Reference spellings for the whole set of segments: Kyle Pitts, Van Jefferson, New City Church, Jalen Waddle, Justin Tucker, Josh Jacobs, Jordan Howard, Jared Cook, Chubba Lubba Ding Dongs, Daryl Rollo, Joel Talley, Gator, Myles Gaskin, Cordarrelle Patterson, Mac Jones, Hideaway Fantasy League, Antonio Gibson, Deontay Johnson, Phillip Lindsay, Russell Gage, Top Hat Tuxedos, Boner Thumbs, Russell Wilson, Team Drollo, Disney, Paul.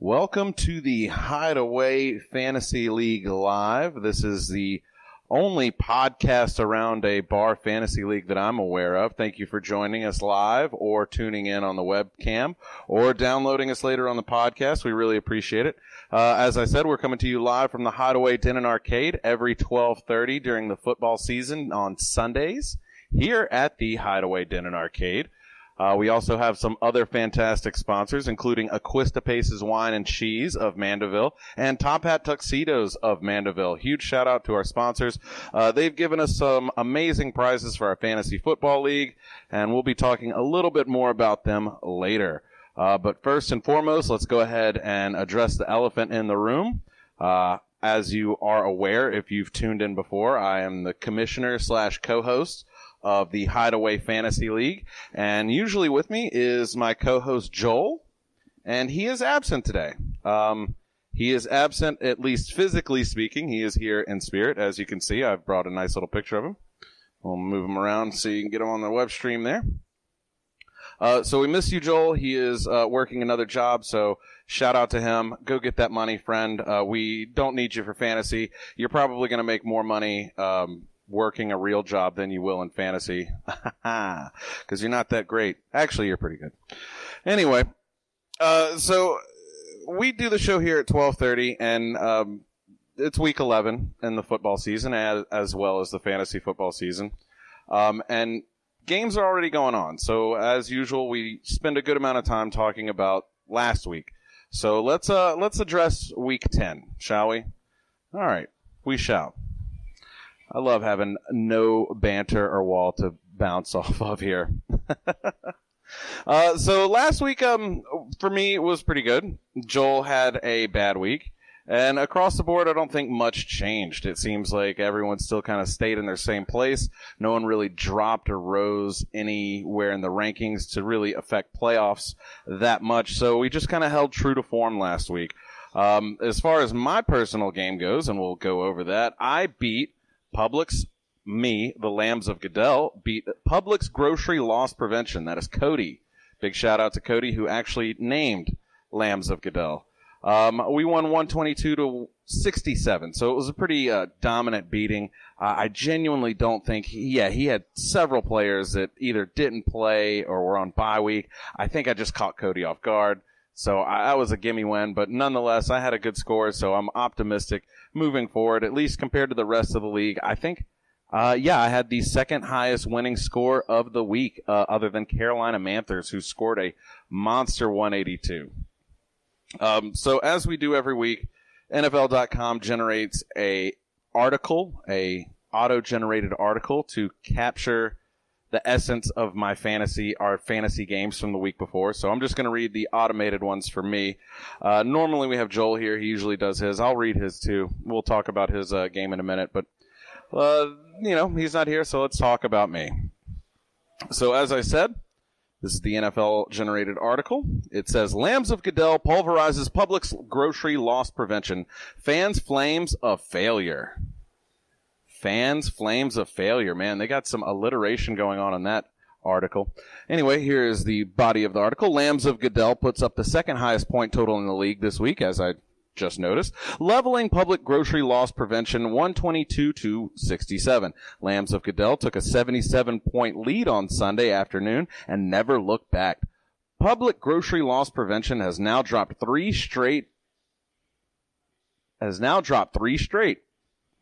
Welcome to the Hideaway Fantasy League Live. This is the only podcast around a bar fantasy league that I'm aware of. Thank you for joining us live or tuning in on the webcam or downloading us later on the podcast. We really appreciate it. As I said, we're coming to you live from the Hideaway Den and Arcade every 12:30 during the football season on Sundays here at the Hideaway Den and Arcade. We also have some other fantastic sponsors, including Aquistapace's Wine and Cheese of Mandeville and Top Hat Tuxedos of Mandeville. Huge shout out to our sponsors. They've given us some amazing prizes for our fantasy football league, and we'll be talking a little bit more about them later. But first and foremost, let's go ahead and address the elephant in the room. As you are aware, if you've tuned in before, I am the commissioner slash co-host of the Hideaway Fantasy League, and usually with me is my co-host Joel, and he is absent today. He is absent, at least physically speaking. He is here in spirit, as you can see. I've brought a nice little picture of him. We'll move him around so you can get him on the web stream there. So we miss you, Joel. He is working another job, so shout out to him. Go get that money, friend. We don't need you for fantasy. You're probably going to make more money working a real job than you will in fantasy, because you're not that great. Actually, you're pretty good. Anyway, so we do the show here at 12:30, and it's week 11 in the football season, as well as the fantasy football season, and games are already going on. So as usual, we spend a good amount of time talking about last week. So let's address week 10, shall we? All right, we shall. I love having no banter or wall to bounce off of here. So last week, for me, was pretty good. Joel had a bad week. And across the board, I don't think much changed. It seems like everyone still kind of stayed in their same place. No one really dropped or rose anywhere in the rankings to really affect playoffs that much. So we just kind of held true to form last week. As far as my personal game goes, and we'll go over that, I beat Publix, the Lambs of Goodell, beat Publix Grocery Loss Prevention. That is Cody. Big shout out to Cody, who actually named Lambs of Goodell. We won 122-67, so it was a pretty dominant beating. I genuinely don't think he had several players that either didn't play or were on bye week. I think I just caught Cody off guard, so that was a gimme win. But nonetheless, I had a good score, so I'm optimistic moving forward, at least compared to the rest of the league. I think, I had the second highest winning score of the week, other than Carolina Panthers, who scored a monster 182. So as we do every week, NFL.com generates a auto-generated article to capture the essence of our fantasy games from the week before. So I'm just going to read the automated ones for me. Normally we have Joel here. He usually does his. I'll read his too. We'll talk about his game in a minute, but he's not here. So let's talk about me. So as I said, this is the NFL generated article. It says Lambs of Goodell pulverizes Publix grocery loss prevention. Fans flames of failure, man. They got some alliteration going on in that article. Anyway, here is the body of the article. Lambs of Goodell puts up the second highest point total in the league this week, as I just noticed, leveling Publix grocery loss prevention 122-67. Lambs of Goodell took a 77-point lead on Sunday afternoon and never looked back. Publix grocery loss prevention has now dropped three straight.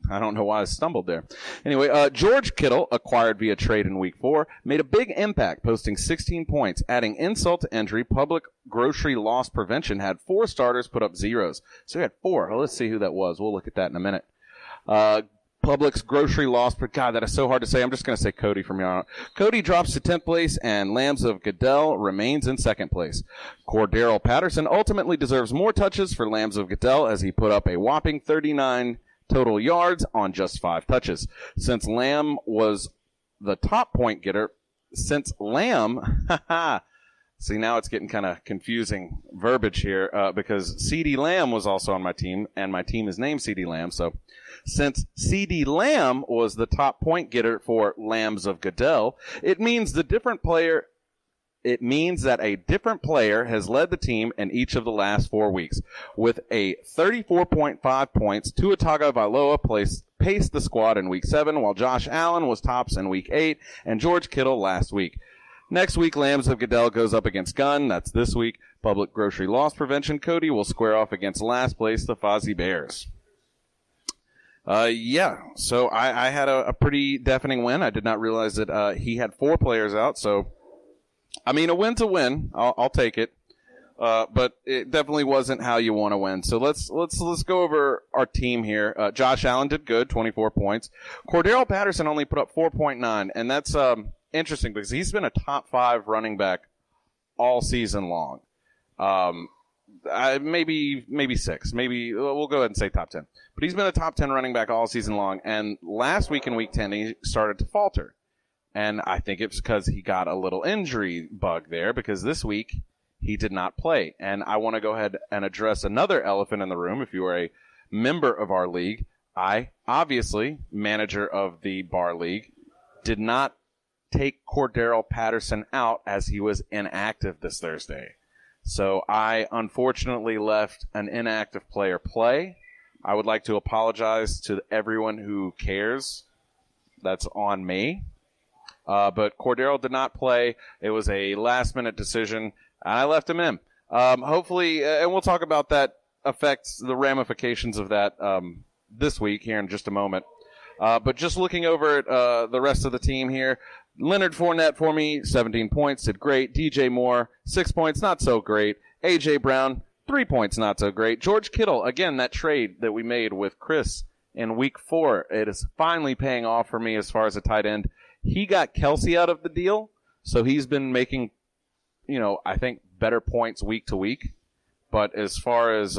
I don't know why I stumbled there. Anyway, George Kittle, acquired via trade in Week 4, made a big impact, posting 16 points. Adding insult to injury, Publix grocery loss prevention had four starters put up zeros. So we had four. Well, let's see who that was. We'll look at that in a minute. Publix grocery loss, but God, that is so hard to say. I'm just going to say Cody from here on out. Cody drops to 10th place, and Lambs of Goodell remains in second place. Cordarrelle Patterson ultimately deserves more touches for Lambs of Goodell as he put up a whopping 39 total yards on just 5 touches. Since Lamb, see, now it's getting kind of confusing verbiage here, because CeeDee Lamb was also on my team, and my team is named CeeDee Lamb. So since CeeDee Lamb was the top point getter for Lambs of Goodell, it means the different player it means that a different player has led the team in each of the last 4 weeks. With a 34.5 points, Tua Tagovailoa paced the squad in week 7, while Josh Allen was tops in week 8 and George Kittle last week. Next week, Lambs of Goodell goes up against Gunn. That's this week. Public Grocery Loss Prevention, Cody will square off against last place, the Fozzie Bears. So I had a pretty deafening win. I did not realize that he had 4 players out. So, I mean, a win's a win. I'll take it. But it definitely wasn't how you want to win. So let's go over our team here. Josh Allen did good, 24 points. Cordarrelle Patterson only put up 4.9, and that's interesting because he's been a top 5 running back all season long. Maybe 6. Maybe we'll go ahead and say top 10. But he's been a top 10 running back all season long. And last week in week 10, he started to falter. And I think it's because he got a little injury bug there, because this week he did not play. And I want to go ahead and address another elephant in the room. If you are a member of our league, I, obviously, manager of the Bar League, did not take Cordarrelle Patterson out as he was inactive this Thursday. So I unfortunately left an inactive player play. I would like to apologize to everyone who cares. That's on me. But Cordarrelle did not play. It was a last-minute decision, and I left him in. Hopefully, and we'll talk about that affects the ramifications of that this week here in just a moment. But just looking over at the rest of the team here, Leonard Fournette for me, 17 points, did great. DJ Moore, 6 points, not so great. A.J. Brown, 3 points, not so great. George Kittle, again, that trade that we made with Chris in week 4, it is finally paying off for me as far as a tight end. He got Kelsey out of the deal, so he's been making, I think better points week to week. But as far as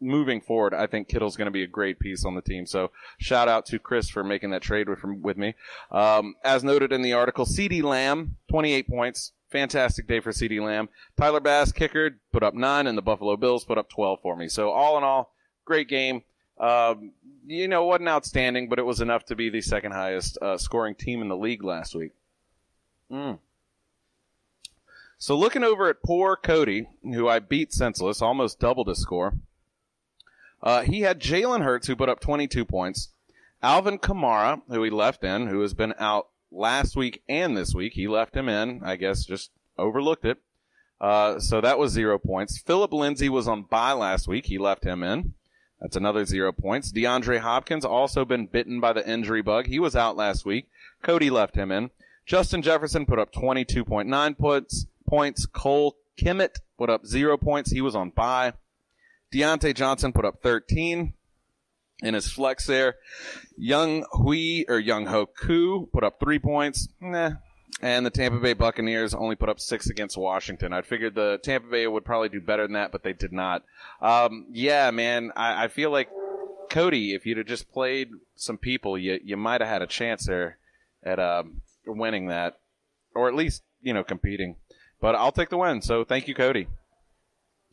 moving forward, I think Kittle's going to be a great piece on the team. So shout out to Chris for making that trade with me. As noted in the article, CeeDee Lamb, 28 points. Fantastic day for CeeDee Lamb. Tyler Bass, kicker, put up 9, and the Buffalo Bills put up 12 for me. So all in all, great game. Wasn't outstanding, but it was enough to be the second highest scoring team in the league last week. So looking over at poor Cody, who I beat senseless, almost doubled his score. He had Jalen Hurts, who put up 22 points. Alvin Kamara, who he left in, who has been out last week and this week. He left him in, I guess, just overlooked it. So that was 0 points. Phillip Lindsay was on bye last week. He left him in. That's another 0 points. DeAndre Hopkins, also been bitten by the injury bug. He was out last week. Cody left him in. Justin Jefferson put up 22.9 points. Cole Kmet put up 0 points. He was on bye. Deontay Johnson put up 13 in his flex there. Young Hoku put up 3 points. And the Tampa Bay Buccaneers only put up 6 against Washington. I figured the Tampa Bay would probably do better than that, but they did not. I feel like, Cody, if you'd have just played some people, you might have had a chance there at winning that, or at least, competing. But I'll take the win, so thank you, Cody.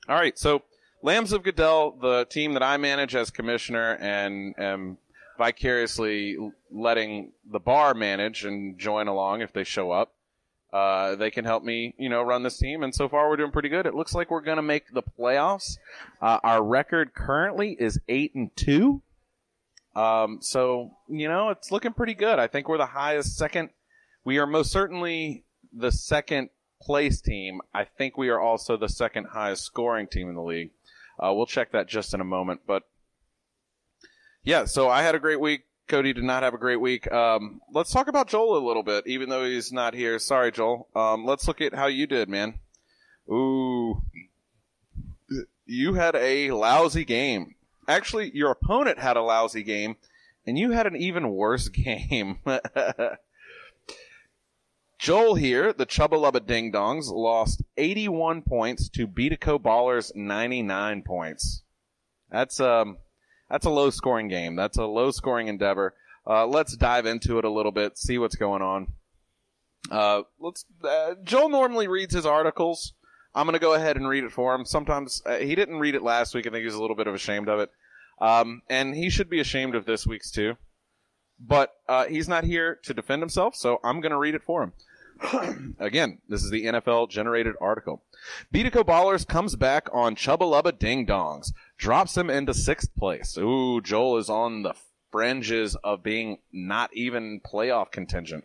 All right, so Lambs of Goodell, the team that I manage as commissioner and am vicariously letting the bar manage and join along if they show up. They can help me, run this team, and so far we're doing pretty good. It looks like we're going to make the playoffs. Our record currently is 8-2. It's looking pretty good. I think we're the highest second. We are most certainly the second place team. I think we are also the second highest scoring team in the league. We'll check that just in a moment. But yeah, so I had a great week. Cody did not have a great week. Let's talk about Joel a little bit, even though he's not here. Sorry, Joel. Let's look at how you did, man. Ooh, you had a lousy game. Actually, your opponent had a lousy game, and you had an even worse game. Joel here, the Chubba Lubba Ding Dongs, lost 81 points to Betico Ballers 99 points. That's a low-scoring game. That's a low-scoring endeavor. Let's dive into it a little bit, see what's going on. Joel normally reads his articles. I'm going to go ahead and read it for him. Sometimes he didn't read it last week. I think he was a little bit of ashamed of it. And he should be ashamed of this week's too. But he's not here to defend himself, so I'm going to read it for him. Again, this is the NFL-generated article. Betico Ballers comes back on Chubba Lubba Ding Dongs, drops him into 6th place. Ooh, Joel is on the fringes of being not even playoff contingent.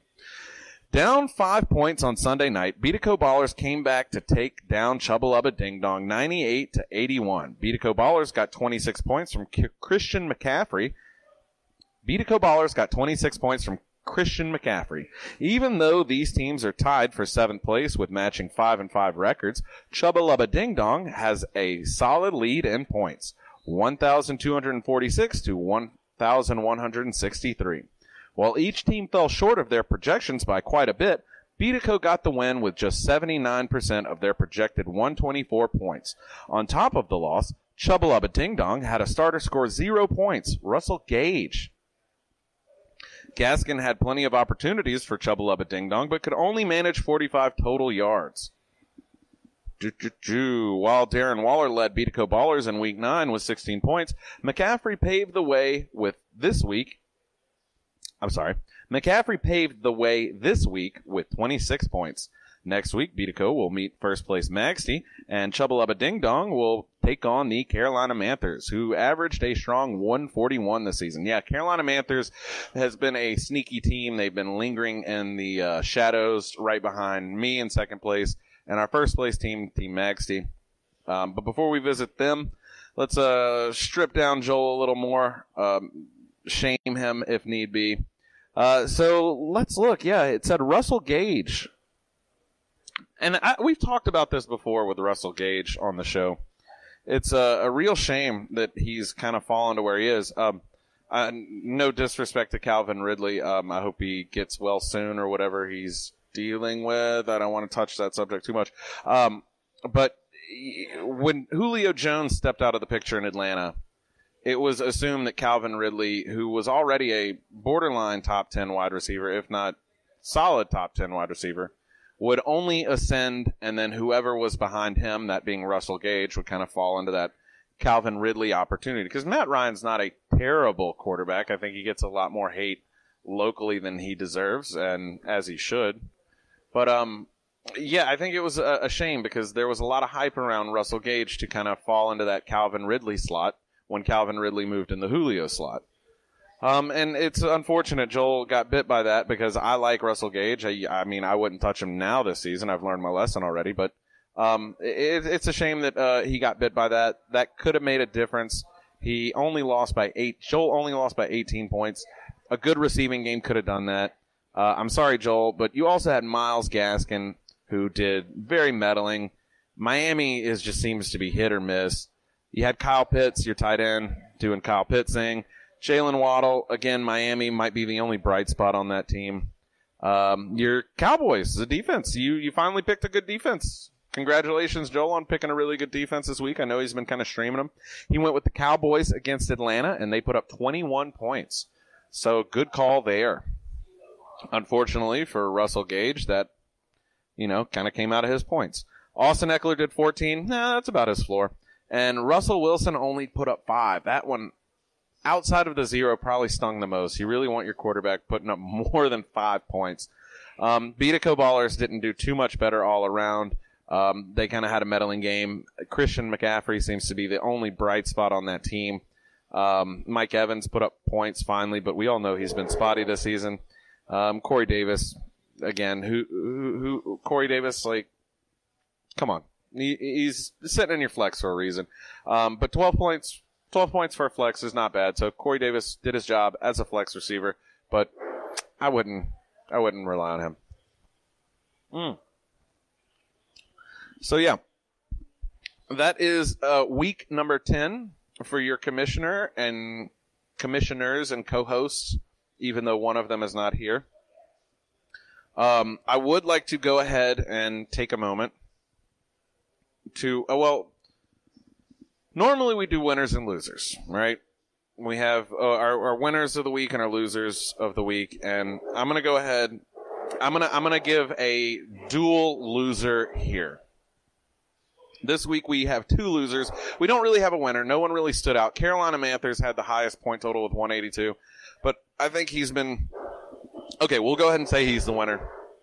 Down 5 points on Sunday night, Betico Ballers came back to take down Chubba Lubba Ding Dong 98-81. Betico Ballers got 26 points from Christian McCaffrey. Even though these teams are tied for 7th place with matching 5-5 records, Chubba Lubba Ding Dong has a solid lead in points, 1,246 to 1,163. While each team fell short of their projections by quite a bit, Betico got the win with just 79% of their projected 124 points. On top of the loss, Chubba Lubba Ding Dong had a starter score 0 points, Russell Gage. Gaskin had plenty of opportunities for Chubba Lubba Ding Dong, but could only manage 45 total yards. While Darren Waller led Betico Ballers in Week 9 with 16 points, McCaffrey paved the way this week with 26 points. Next week, Betico will meet first-place Magsty, and Chubba Lubba Ding Dong will take on the Carolina Panthers, who averaged a strong 141 this season. Yeah, Carolina Panthers has been a sneaky team. They've been lingering in the shadows right behind me in second place, and our first-place team, Team Magsty. But before we visit them, let's strip down Joel a little more. Shame him if need be. So let's look. Yeah, it said Russell Gage. And we've talked about this before with Russell Gage on the show. It's a real shame that he's kind of fallen to where he is. No disrespect to Calvin Ridley. I hope he gets well soon or whatever he's dealing with. I don't want to touch that subject too much. But when Julio Jones stepped out of the picture in Atlanta, it was assumed that Calvin Ridley, who was already a borderline top 10 wide receiver, if not solid top 10 wide receiver, would only ascend, and then whoever was behind him, that being Russell Gage, would kind of fall into that Calvin Ridley opportunity. Because Matt Ryan's not a terrible quarterback. I think he gets a lot more hate locally than he deserves, and as he should. But, yeah, I think it was a shame because there was a lot of hype around Russell Gage to kind of fall into that Calvin Ridley slot, when Calvin Ridley moved in the Julio slot. And it's unfortunate Joel got bit by that because I like Russell Gage. I mean, I wouldn't touch him now this season. I've learned my lesson already. But it's a shame that he got bit by that. That could have made a difference. He only lost by 8. Joel only lost by 18 points. A good receiving game could have done that. I'm sorry, Joel, but you also had Myles Gaskin, who did very meddling. Miami just seems to be hit or miss. You had Kyle Pitts, your tight end, doing Kyle Pitts thing. Jalen Waddle, again, Miami might be the only bright spot on that team. Your Cowboys, the defense. You finally picked a good defense. Congratulations, Joel, on picking a really good defense this week. I know he's been kind of streaming them. He went with the Cowboys against Atlanta, and they put up 21 points. So good call there. Unfortunately for Russell Gage, that, kind of came out of his points. Austin Eckler did 14. That's about his floor. And Russell Wilson only put up 5. That one, outside of the 0, probably stung the most. You really want your quarterback putting up more than 5 points. Betico Ballers didn't do too much better all around. They kind of had a meddling game. Christian McCaffrey seems to be the only bright spot on that team. Mike Evans put up points finally, but we all know he's been spotty this season. Corey Davis, again, who Corey Davis, come on. He's sitting in your flex for a reason. But 12 points for a flex is not bad. So Corey Davis did his job as a flex receiver, but I wouldn't rely on him. So yeah, that is week number 10 for your commissioners and co-hosts, even though one of them is not here. I would like to go ahead and take a moment to, normally we do winners and losers, right? We have our winners of the week and our losers of the week, and I'm gonna go ahead. I'm gonna give a dual loser here. This week we have 2 losers. We don't really have a winner. No one really stood out. Carolina Panthers had the highest point total with 182, but I think he's been okay. We'll go ahead and say he's the winner.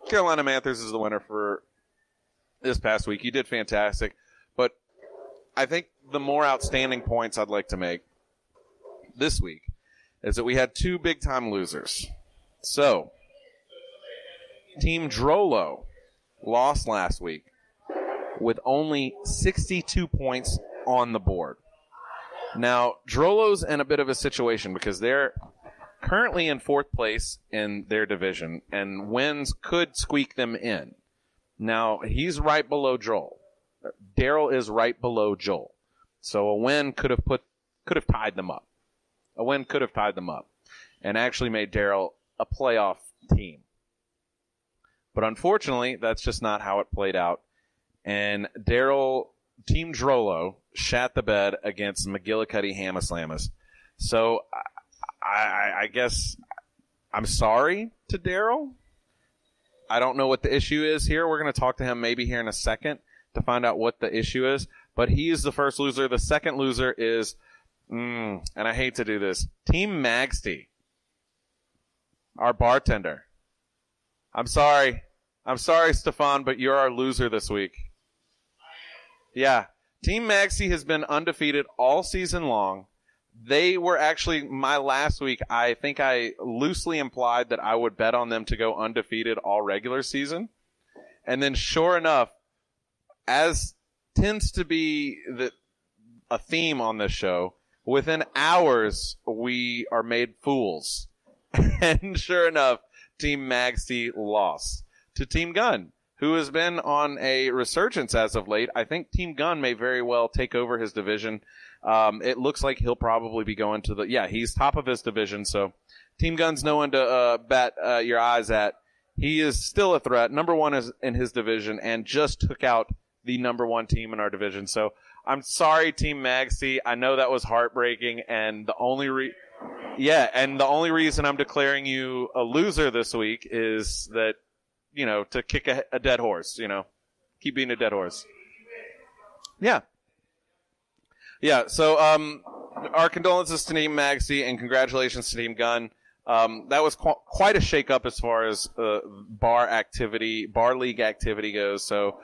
Carolina Panthers is the winner for this past week. You did fantastic. But I think the more outstanding points I'd like to make this week is that we had two big-time losers. So, Team Drollo lost last week with only 62 points on the board. Now, Drollo's in a bit of a situation because they're currently in fourth place in their division, and wins could squeak them in. Now, he's right below Joel. Daryl is right below Joel. So a win could have tied them up. A win could have tied them up and actually made Daryl a playoff team. But unfortunately, that's just not how it played out. And Team Drollo shat the bed against McGillicuddy Hammaslammas. So I guess I'm sorry to Daryl. I don't know what the issue is here. We're going to talk to him maybe here in a second to find out what the issue is. But he is the first loser. The second loser is, and I hate to do this, Team Magsty, our bartender. I'm sorry, Stefan, but you're our loser this week. Yeah. Team Magsty has been undefeated all season long. They were actually, my last week, I think I loosely implied that I would bet on them to go undefeated all regular season. And then sure enough, as tends to be a theme on this show, within hours, we are made fools. And sure enough, Team Magsty lost to Team Gunn, who has been on a resurgence as of late. I think Team Gunn may very well take over his division. It looks like he'll probably be going to he's top of his division, so Team Gunn's no one to bat your eyes at. He is still a threat. Number one is in his division and just took out the number one team in our division. So I'm sorry, Team Magsty. I know that was heartbreaking, and the only reason I'm declaring you a loser this week is that, you know, to kick a dead horse, you know, keep being a dead horse. Yeah. Yeah, so our condolences to Team Magsty and congratulations to Team Gunn. That was quite a shakeup as far as bar league activity goes. So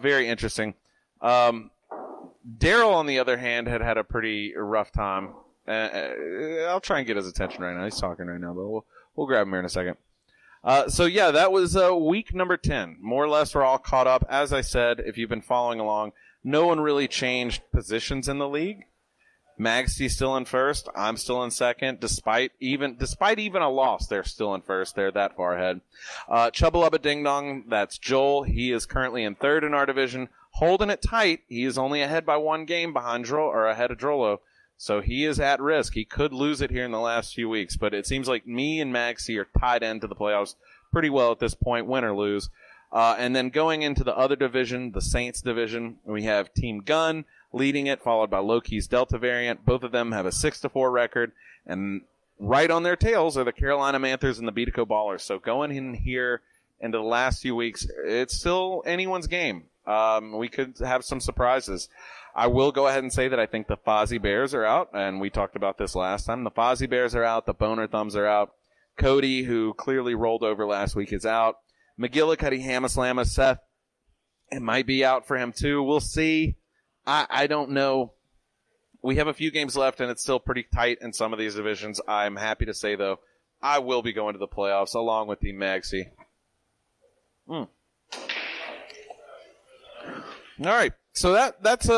very interesting. Daryl, on the other hand, had a pretty rough time. I'll try and get his attention right now. He's talking right now, but we'll grab him here in a second. That was week number 10. More or less, we're all caught up. As I said, if you've been following along, no one really changed positions in the league. Magsty's still in first. I'm still in second. Despite even a loss, they're still in first. They're that far ahead. Chubba Lubba Ding Dong, that's Joel. He is currently in third in our division. Holding it tight, he is only ahead by one game ahead of Drollo. So he is at risk. He could lose it here in the last few weeks. But it seems like me and Magsty are tied into the playoffs pretty well at this point, win or lose. And then going into the other division, the Saints division, we have Team Gunn leading it, followed by Loki's Delta variant. Both of them have a 6-4 record. And right on their tails are the Carolina Panthers and the Betico Ballers. So going in here into the last few weeks, it's still anyone's game. We could have some surprises. I will go ahead and say that I think the Fozzie Bears are out, and we talked about this last time. The Fozzie Bears are out. The Boner Thumbs are out. Cody, who clearly rolled over last week, is out. McGillicuddy Hammaslammas, Seth, it might be out for him too. We'll see. I don't know. We have a few games left, and it's still pretty tight in some of these divisions. I'm happy to say, though, I will be going to the playoffs along with Team Magsty. All right, so that's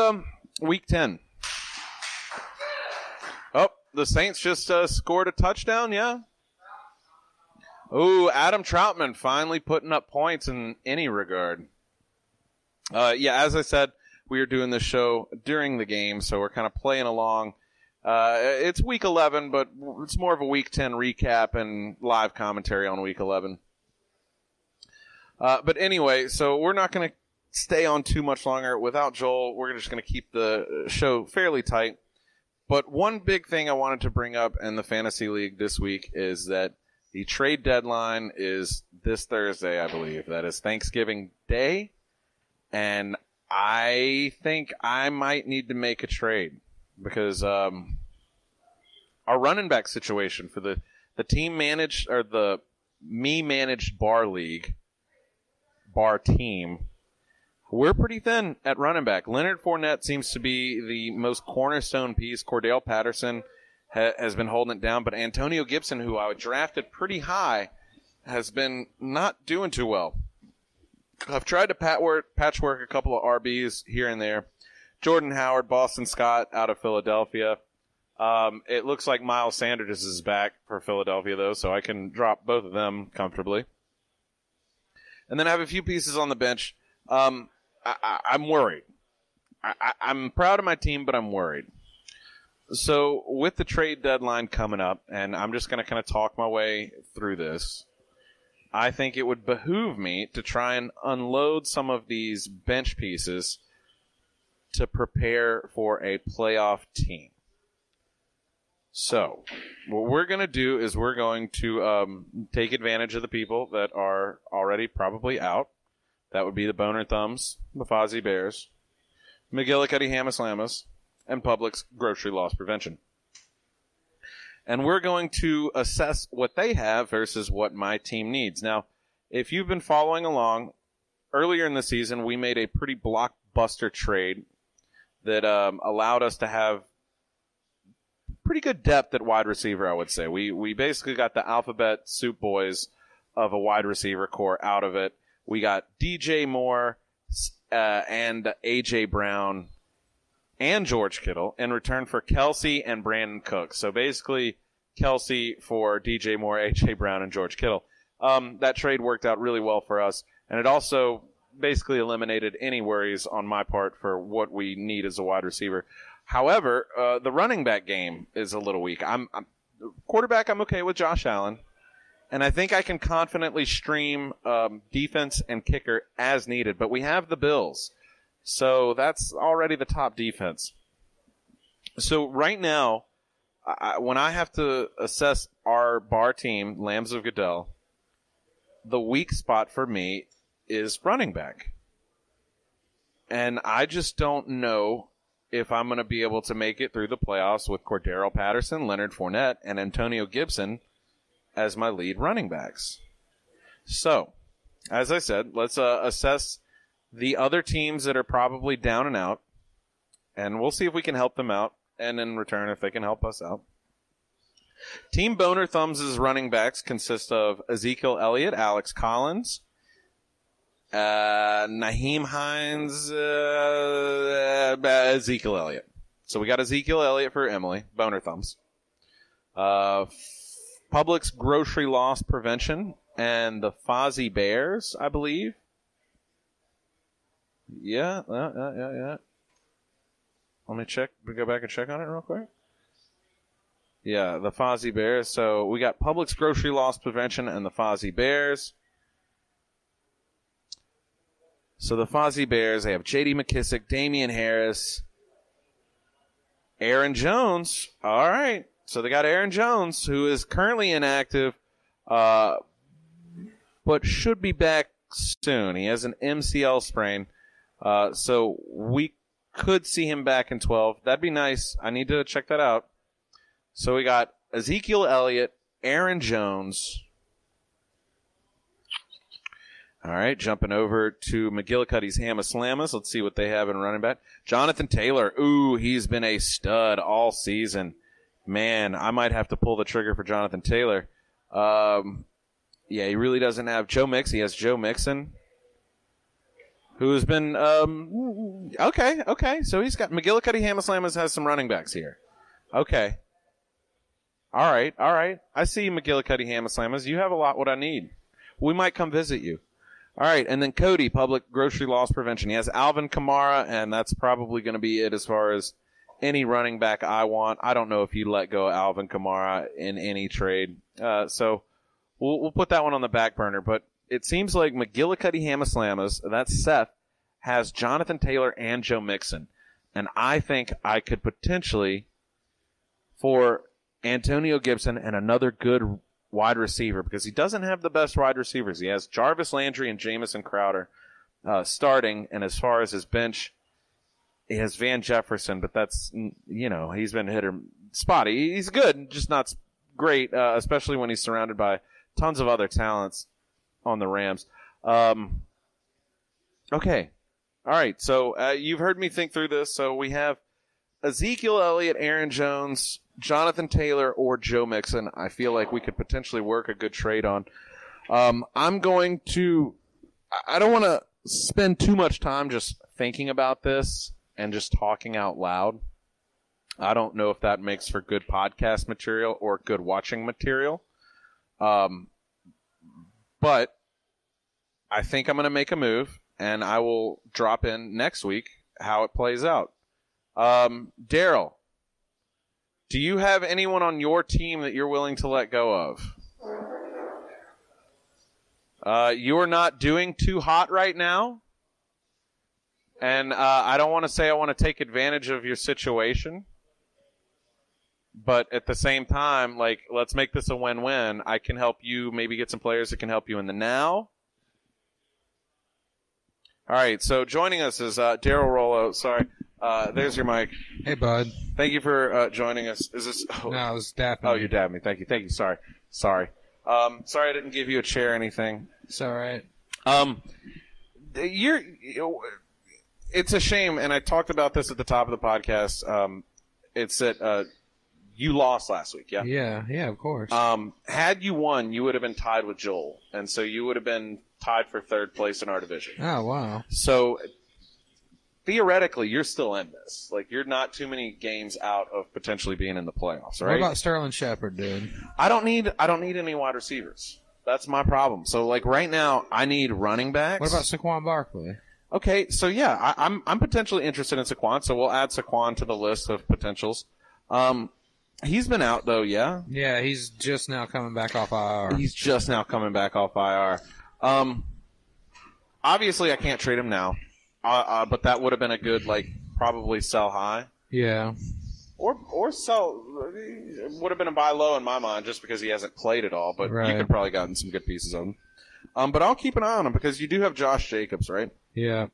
week 10. Oh, the Saints just scored a touchdown, yeah? Ooh, Adam Troutman finally putting up points in any regard. As I said, we are doing this show during the game, so we're kind of playing along. It's week 11, but it's more of a week 10 recap and live commentary on week 11. But anyway, so we're not going to stay on too much longer. Without Joel, we're just going to keep the show fairly tight. But one big thing I wanted to bring up in the Fantasy League this week is that the trade deadline is this Thursday, I believe. That is Thanksgiving Day, and I think I might need to make a trade because our running back situation for the team managed or the me managed bar league bar team, we're pretty thin at running back. Leonard Fournette seems to be the most cornerstone piece. Cordell Patterson has been holding it down, but Antonio Gibson, who I drafted pretty high, has been not doing too well. I've tried to patchwork a couple of RBs here and there. Jordan Howard, Boston Scott out of Philadelphia. It looks like Miles Sanders is back for Philadelphia, though, so I can drop both of them comfortably. And then I have a few pieces on the bench. I'm worried. I'm proud of my team, but I'm worried. So with the trade deadline coming up, and I'm just going to kind of talk my way through this, I think it would behoove me to try and unload some of these bench pieces to prepare for a playoff team. So what we're going to do is we're going to take advantage of the people that are already probably out. That would be the Boner Thumbs, the Fozzie Bears, McGillicuddy Hammaslammas, and Publix Grocery Loss Prevention. And we're going to assess what they have versus what my team needs. Now, if you've been following along, earlier in the season we made a pretty blockbuster trade that allowed us to have pretty good depth at wide receiver, I would say. We basically got the alphabet soup boys of a wide receiver core out of it. We got DJ Moore and A.J. Brown and George Kittle in return for Kelsey and Brandon Cooks. So basically Kelsey for DJ Moore, A.J. Brown, and George Kittle. That trade worked out really well for us, and it also basically eliminated any worries on my part for what we need as a wide receiver. However, the running back game is a little weak. I'm quarterback, I'm okay with Josh Allen, and I think I can confidently stream defense and kicker as needed. But we have the Bills, so that's already the top defense. So right now, when I have to assess our bar team, Lambs of Goodell, the weak spot for me is running back. And I just don't know if I'm going to be able to make it through the playoffs with Cordero Patterson, Leonard Fournette, and Antonio Gibson as my lead running backs. So, as I said, let's assess the other teams that are probably down and out, and we'll see if we can help them out, and in return, if they can help us out. Team Boner Thumbs' running backs consist of Ezekiel Elliott, Alex Collins, Naheem Hines, Ezekiel Elliott. So we got Ezekiel Elliott for Emily, Boner Thumbs. Publix Grocery Loss Prevention and the Fozzie Bears, I believe. Yeah. Let me check. We go back and check on it real quick. Yeah, the Fozzie Bears. So we got Publix Grocery Loss Prevention and the Fozzie Bears. So the Fozzie Bears, they have J.D. McKissick, Damian Harris, Aaron Jones. All right. So they got Aaron Jones, who is currently inactive, but should be back soon. He has an MCL sprain, so we could see him back in 12. That'd be nice. I need to check that out. So we got Ezekiel Elliott, Aaron Jones. All right, jumping over to McGillicuddy's Hammaslammas. Let's see what they have in running back. Jonathan Taylor. Ooh, he's been a stud all season. Man, I might have to pull the trigger for Jonathan Taylor. Yeah, he really doesn't have Joe Mix. He has Joe Mixon, who's been okay. So he's got McGillicuddy Hammaslammas has some running backs here. Okay. All right. I see McGillicuddy Hammaslammas. You have a lot what I need. We might come visit you. All right, and then Cody, Publix Grocery Loss Prevention. He has Alvin Kamara, and that's probably going to be it as far as any running back I want. I don't know if you let go of Alvin Kamara in any trade. So we'll put that one on the back burner. But it seems like McGillicuddy Hammaslammas, that's Seth, has Jonathan Taylor and Joe Mixon. And I think I could potentially, for Antonio Gibson and another good wide receiver, because he doesn't have the best wide receivers. He has Jarvis Landry and Jamison Crowder starting, and as far as his bench, he has Van Jefferson, but that's, he's been hit or spotty. He's good, just not great, especially when he's surrounded by tons of other talents on the Rams. Okay. All right. So you've heard me think through this. So we have Ezekiel Elliott, Aaron Jones, Jonathan Taylor, or Joe Mixon. I feel like we could potentially work a good trade on. I'm going to – I don't want to spend too much time just thinking about this and just talking out loud. I don't know if that makes for good podcast material or good watching material. But I think I'm going to make a move, and I will drop in next week how it plays out. Daryl, do you have anyone on your team that you're willing to let go of? You're not doing too hot right now. And I don't want to say I want to take advantage of your situation. But at the same time, like, let's make this a win-win. I can help you maybe get some players that can help you in the now. All right, so joining us is Daryl Rollo. Sorry. There's your mic. Hey, bud. Thank you for joining us. Is this? Oh. No, I was dapping. Oh, you dapped me. Thank you. Thank you. Sorry. Sorry I didn't give you a chair or anything. It's all right. It's a shame, and I talked about this at the top of the podcast. It's that you lost last week, yeah? Yeah, of course. Had you won, you would have been tied with Joel, and so you would have been tied for third place in our division. Oh, wow. So theoretically, you're still in this. Like, you're not too many games out of potentially being in the playoffs, right? What about Sterling Shepard, dude? I don't need any wide receivers. That's my problem. So, like, right now, I need running backs. What about Saquon Barkley? Okay, so, yeah, I'm potentially interested in Saquon, so we'll add Saquon to the list of potentials. He's been out, though, yeah? Yeah, he's just now coming back off IR. Obviously, I can't trade him now. But that would have been a good, like, probably sell high. Yeah. Or sell – would have been a buy low in my mind just because he hasn't played at all. But right. You could have probably gotten some good pieces of him. But I'll keep an eye on him because you do have Josh Jacobs, right? Yeah.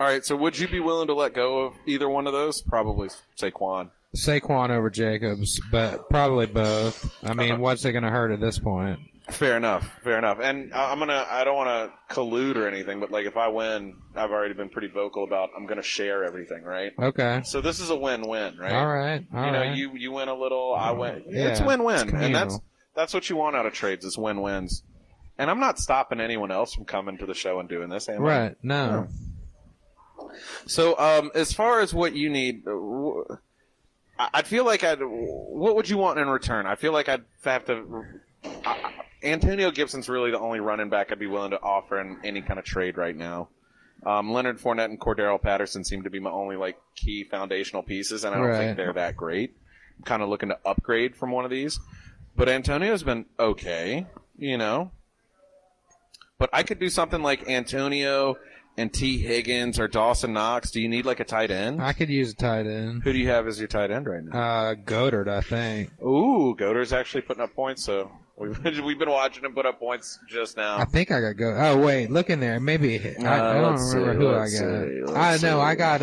All right, so would you be willing to let go of either one of those? Probably Saquon. Saquon over Jacobs, but probably both. I mean, what's it going to hurt at this point? Fair enough. And I don't want to collude or anything, but like if I win, I've already been pretty vocal about I'm going to share everything, right? Okay. So this is a win-win, right? All right. You win a little, I win. Yeah. It's win-win, and that's what you want out of trades is win-wins. And I'm not stopping anyone else from coming to the show and doing this, am I? Right. No. So as far as what you need, I'd feel like what would you want in return? I feel like I'd have to. Antonio Gibson's really the only running back I'd be willing to offer in any kind of trade right now. Leonard Fournette and Cordarrelle Patterson seem to be my only like key foundational pieces, and I don't think they're that great. I'm kind of looking to upgrade from one of these. But Antonio's been okay, you know. But I could do something like Antonio and T. Higgins or Dawson Knox. Do you need like a tight end? I could use a tight end. Who do you have as your tight end right now? Goddard, I think. Ooh, Goddard's actually putting up points, so... We've been watching him put up points just now. I think I got Goddard. Oh, wait. Look in there. Maybe. I don't remember who I got. I know. I got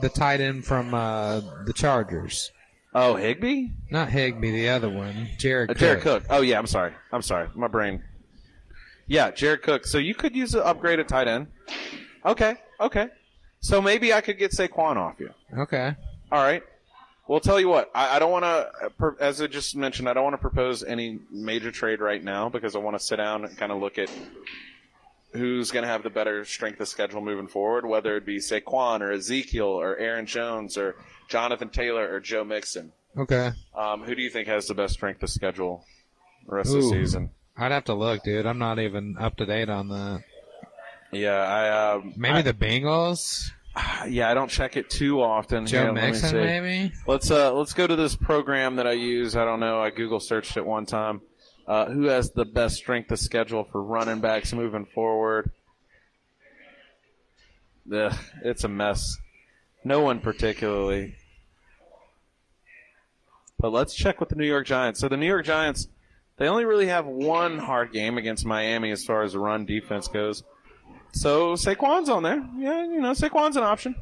the tight end from the Chargers. Oh, Higbee? Not Higbee. The other one. Jared Cook. Oh, yeah. I'm sorry. My brain. Yeah, Jared Cook. So you could use an upgrade at tight end. Okay. So maybe I could get Saquon off you. Okay. All right. Well, tell you what, I don't want to, as I just mentioned, I don't want to propose any major trade right now because I want to sit down and kind of look at who's going to have the better strength of schedule moving forward, whether it be Saquon or Ezekiel or Aaron Jones or Jonathan Taylor or Joe Mixon. Okay. Who do you think has the best strength of schedule the rest of the season? I'd have to look, dude. I'm not even up to date on that. Yeah, maybe the Bengals? Yeah, I don't check it too often. Joe Mixon, maybe? Let's go to this program that I use. I don't know. I Google searched it one time. Who has the best strength of schedule for running backs moving forward? It's a mess. No one particularly. But let's check with the New York Giants. So the New York Giants, they only really have one hard game against Miami as far as the run defense goes. So Saquon's on there. Yeah, you know, Saquon's an option.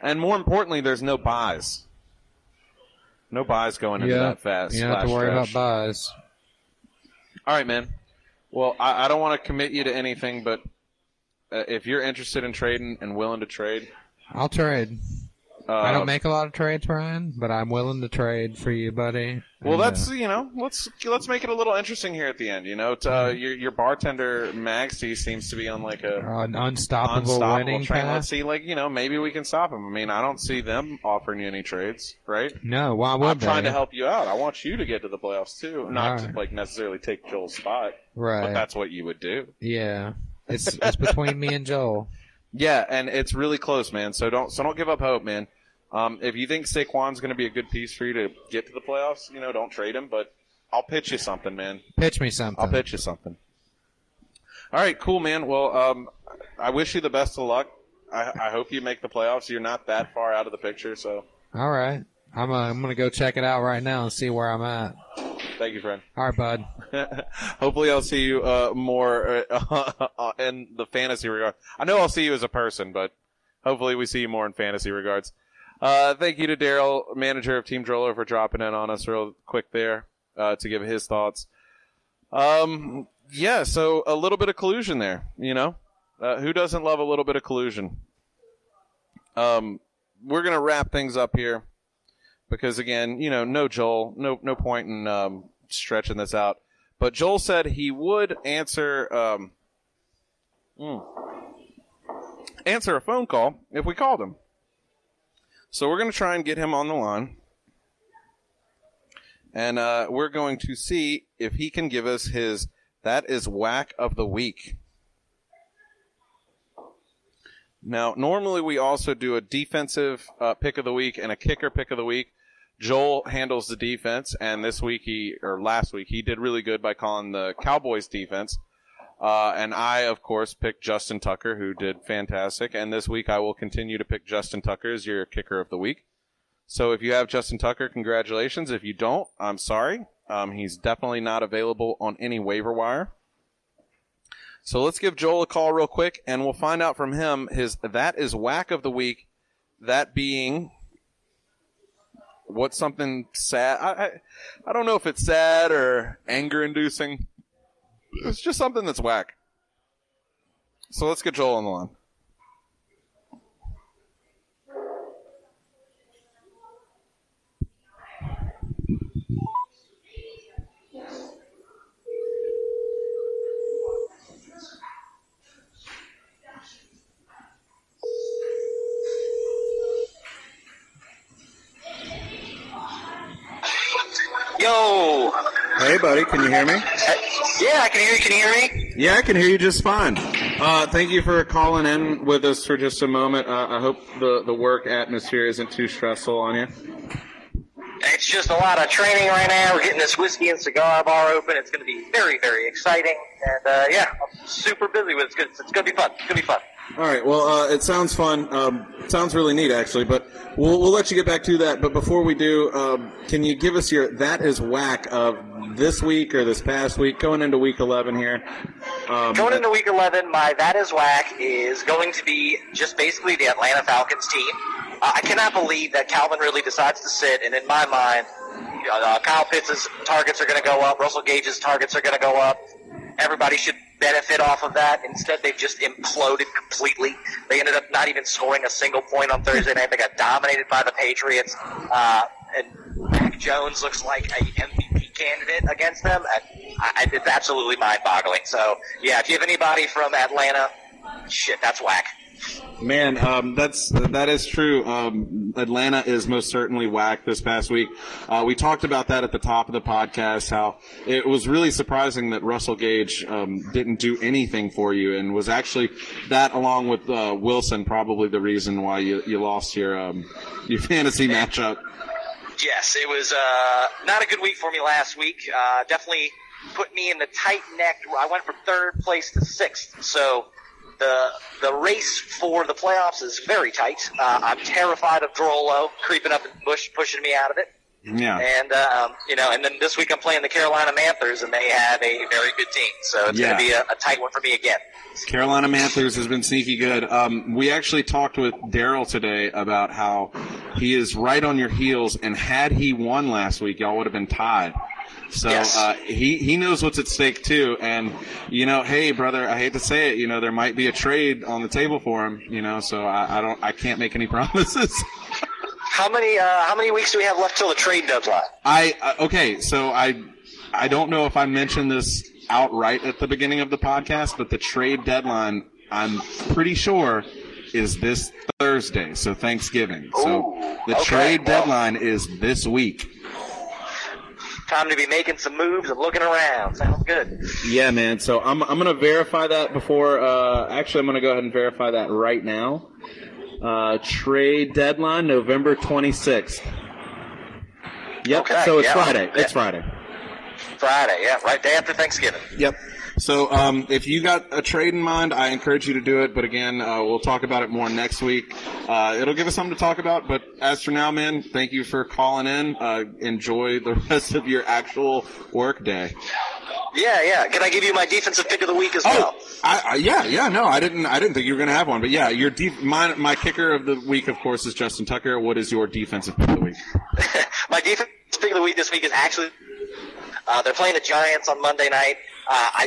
And more importantly, there's no buys. No buys going into that fast. You don't have to worry about buys. All right, man. Well, I don't want to commit you to anything, but if you're interested in trading and willing to trade, I'll trade. I don't make a lot of trades, Ryan, but I'm willing to trade for you, buddy. Well, and, that's let's make it a little interesting here at the end. You know, your bartender Magsty seems to be on like an unstoppable winning train. Let's see, maybe we can stop him. I mean, I don't see them offering you any trades, right? No, why would they? I'm trying to help you out. I want you to get to the playoffs too, not to necessarily take Joel's spot. Right, but that's what you would do. Yeah, it's between me and Joel. Yeah, and it's really close, man. So don't give up hope, man. If you think Saquon's going to be a good piece for you to get to the playoffs, don't trade him. But I'll pitch you something, man. Pitch me something. I'll pitch you something. All right, cool, man. Well, I wish you the best of luck. I hope you make the playoffs. You're not that far out of the picture, so. All right, I'm going to go check it out right now and see where I'm at. Thank you, friend. All right, bud. Hopefully I'll see you more in the fantasy regard. I know I'll see you as a person, but hopefully we see you more in fantasy regards. Thank you to Daryl, manager of Team Drollo, for dropping in on us real quick there to give his thoughts. Yeah, so a little bit of collusion there, Who doesn't love a little bit of collusion? We're going to wrap things up here. Because, again, no Joel, no point in stretching this out. But Joel said he would answer a phone call if we called him. So we're going to try and get him on the line. And we're going to see if he can give us his That Is Whack of the Week. Now, normally we also do a defensive pick of the week and a kicker pick of the week. Joel handles the defense, and last week, he did really good by calling the Cowboys defense. And I, of course, picked Justin Tucker, who did fantastic. And this week I will continue to pick Justin Tucker as your kicker of the week. So if you have Justin Tucker, congratulations. If you don't, I'm sorry. He's definitely not available on any waiver wire. So let's give Joel a call real quick, and we'll find out from him his That Is Whack of the Week, that being what's something sad. I don't know if it's sad or anger-inducing. It's just something that's whack. So let's get Joel on the line. Yo! Hey, buddy, can you hear me? Yeah, I can hear you. Can you hear me? Yeah, I can hear you just fine. Thank you for calling in with us for just a moment. I hope the work atmosphere isn't too stressful on you. It's just a lot of training right now. We're getting this whiskey and cigar bar open. It's going to be very, very exciting. And, I'm super busy with it. It's going to be fun. It's going to be fun. All right. Well, it sounds fun. Sounds really neat, actually. But we'll let you get back to that. But before we do, can you give us your That Is Whack of this week or this past week, going into Week 11 here? Going into Week 11, my That Is Whack is going to be just basically the Atlanta Falcons team. I cannot believe that Calvin Ridley decides to sit, and in my mind, Kyle Pitts' targets are going to go up. Russell Gage's targets are going to go up. Everybody should benefit off of that. Instead, they've just imploded completely. They ended up not even scoring a single point on Thursday night. They got dominated by the Patriots. And Mac Jones looks like an MVP candidate against them. It's absolutely mind-boggling. So, yeah, if you have anybody from Atlanta, shit, that's whack. Man, that is true. Atlanta is most certainly whack this past week. We talked about that at the top of the podcast, how it was really surprising that Russell Gage didn't do anything for you, and was actually that, along with Wilson, probably the reason why you lost your fantasy matchup. Yes, it was not a good week for me last week. Definitely put me in the tight neck. I went from third place to sixth, so the race for the playoffs is very tight. I'm terrified of Drollo creeping up in the bush, pushing me out of it. Yeah. And, and then this week I'm playing the Carolina Panthers, and they have a very good team. So it's going to be a tight one for me again. Carolina Panthers has been sneaky good. We actually talked with Daryl today about how he is right on your heels, and had he won last week, y'all would have been tied. So yes. He knows what's at stake too. And, you know, hey, brother, I hate to say it, you know, there might be a trade on the table for him, you know, so I can't make any promises. How many weeks do we have left till the trade deadline? Okay, so I don't know if I mentioned this outright at the beginning of the podcast, but the trade deadline, I'm pretty sure, is this Thursday, so Thanksgiving. Ooh, so the trade deadline is this week. Time to be making some moves and looking around. Sounds good. Yeah, man. So I'm going to verify that before. Actually, I'm going to go ahead and verify that right now. Trade deadline November 26th. Yep. Okay, so it's Friday. Yeah. It's Friday. Friday. Yeah. Right day after Thanksgiving. Yep. So if you got a trade in mind, I encourage you to do it. But again, we'll talk about it more next week. It'll give us something to talk about. But as for now, man, thank you for calling in. Enjoy the rest of your actual work day. Yeah, yeah. Can I give you my defensive pick of the week as well? No, I didn't think you were going to have one. But yeah, your my kicker of the week, of course, is Justin Tucker. What is your defensive pick of the week? My defensive pick of the week this week is actually they're playing the Giants on Monday night.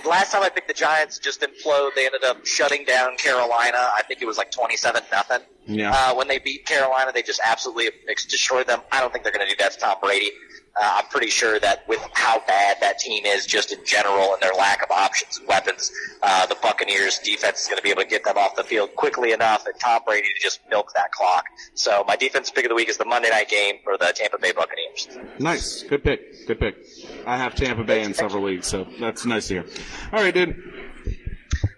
Last time I picked the Giants, just implode. They ended up shutting down Carolina. I think it was like 27-0. Yeah. When they beat Carolina, they just absolutely destroyed them. I don't think they're going to do that to Tom Brady. I'm pretty sure that with how bad that team is just in general and their lack of options and weapons, the Buccaneers' defense is going to be able to get them off the field quickly enough and Tom Brady to just milk that clock. So my defense pick of the week is the Monday night game for the Tampa Bay Buccaneers. Nice. Good pick. Good pick. I have Tampa Bay in several leagues, so that's nice to hear. All right, dude.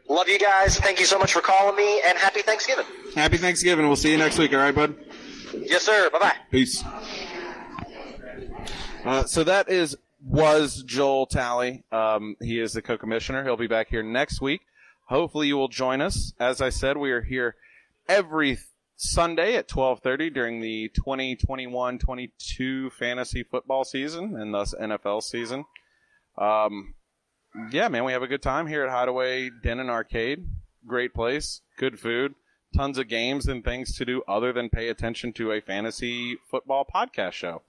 Love you guys. Thank you so much for calling me, and happy Thanksgiving. Happy Thanksgiving. We'll see you next week, all right, bud? Yes, sir. Bye-bye. Peace. So that was Joel Talley. He is the co-commissioner. He'll be back here next week. Hopefully you will join us. As I said, we are here every Sunday at 12:30 during the 2021-22 fantasy football season and thus NFL season. Yeah, man, we have a good time here at Hideaway Den and Arcade. Great place, good food, tons of games and things to do other than pay attention to a fantasy football podcast show.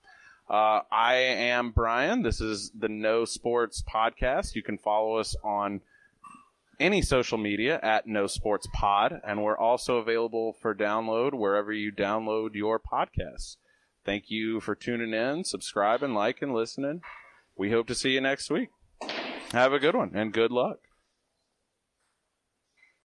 I am Brian. This is the No Sports Podcast. You can follow us on any social media at No Sports Pod, and we're also available for download wherever you download your podcasts. Thank you for tuning in, subscribing, liking, listening. We hope to see you next week. Have a good one, and good luck.